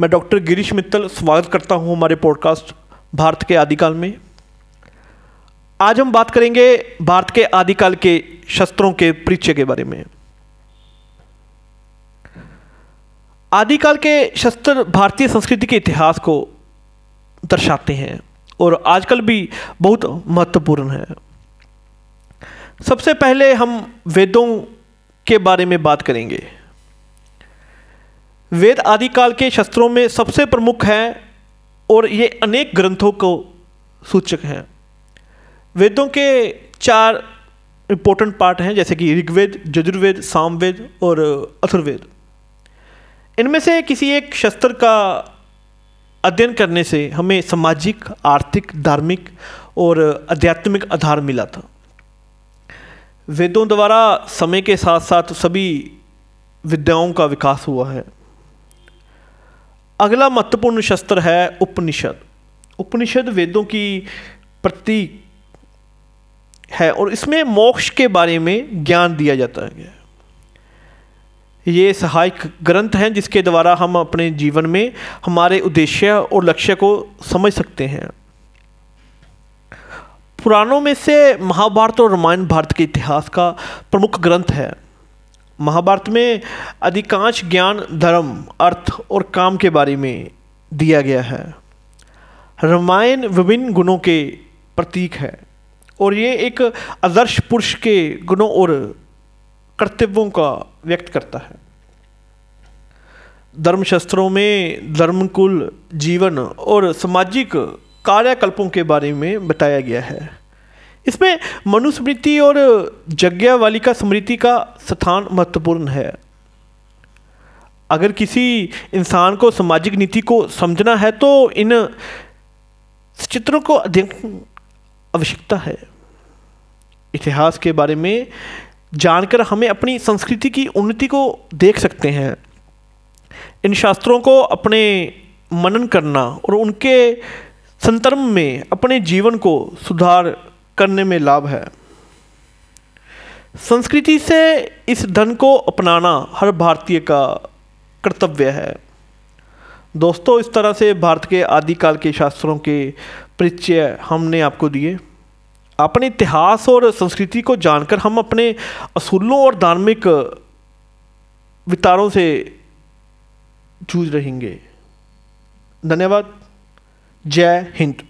मैं डॉक्टर गिरीश मित्तल स्वागत करता हूं हमारे पॉडकास्ट भारत के आदिकाल में। आज हम बात करेंगे भारत के आदिकाल के शस्त्रों के परिचय के बारे में। आदिकाल के शस्त्र भारतीय संस्कृति के इतिहास को दर्शाते हैं और आजकल भी बहुत महत्वपूर्ण है। सबसे पहले हम वेदों के बारे में बात करेंगे। वेद आदिकाल के शस्त्रों में सबसे प्रमुख हैं और ये अनेक ग्रंथों को सूचक हैं। वेदों के 4 इम्पोर्टेंट पार्ट हैं, जैसे कि ऋग्वेद, यजुर्वेद, सामवेद और अथर्ववेद। इनमें से किसी एक शस्त्र का अध्ययन करने से हमें सामाजिक, आर्थिक, धार्मिक और आध्यात्मिक आधार मिला था। वेदों द्वारा समय के साथ साथ सभी विद्याओं का विकास हुआ है। अगला महत्वपूर्ण शस्त्र है उपनिषद। उपनिषद वेदों की प्रतीक है और इसमें मोक्ष के बारे में ज्ञान दिया जाता है। ये सहायक ग्रंथ हैं जिसके द्वारा हम अपने जीवन में हमारे उद्देश्य और लक्ष्य को समझ सकते हैं। पुराणों में से महाभारत और रामायण भारत के इतिहास का प्रमुख ग्रंथ है। महाभारत में अधिकांश ज्ञान धर्म, अर्थ और काम के बारे में दिया गया है। रामायण विभिन्न गुणों के प्रतीक है और ये एक आदर्श पुरुष के गुणों और कर्तव्यों का व्यक्त करता है। धर्मशास्त्रों में धर्म, कुल, जीवन और सामाजिक कार्यकल्पों के बारे में बताया गया है। इसमें मनुस्मृति और याज्ञवल्क्य स्मृति का स्थान महत्वपूर्ण है। अगर किसी इंसान को सामाजिक नीति को समझना है तो इन चित्रों को अध्ययन आवश्यकता है। इतिहास के बारे में जानकर हमें अपनी संस्कृति की उन्नति को देख सकते हैं। इन शास्त्रों को अपने मनन करना और उनके संदर्भ में अपने जीवन को सुधार करने में लाभ है। संस्कृति से इस धन को अपनाना हर भारतीय का कर्तव्य है। दोस्तों, इस तरह से भारत के आदिकाल के शास्त्रों के परिचय हमने आपको दिए। अपने इतिहास और संस्कृति को जानकर हम अपने असूलों और धार्मिक विचारों से जूझ रहेंगे। धन्यवाद। जय हिंद।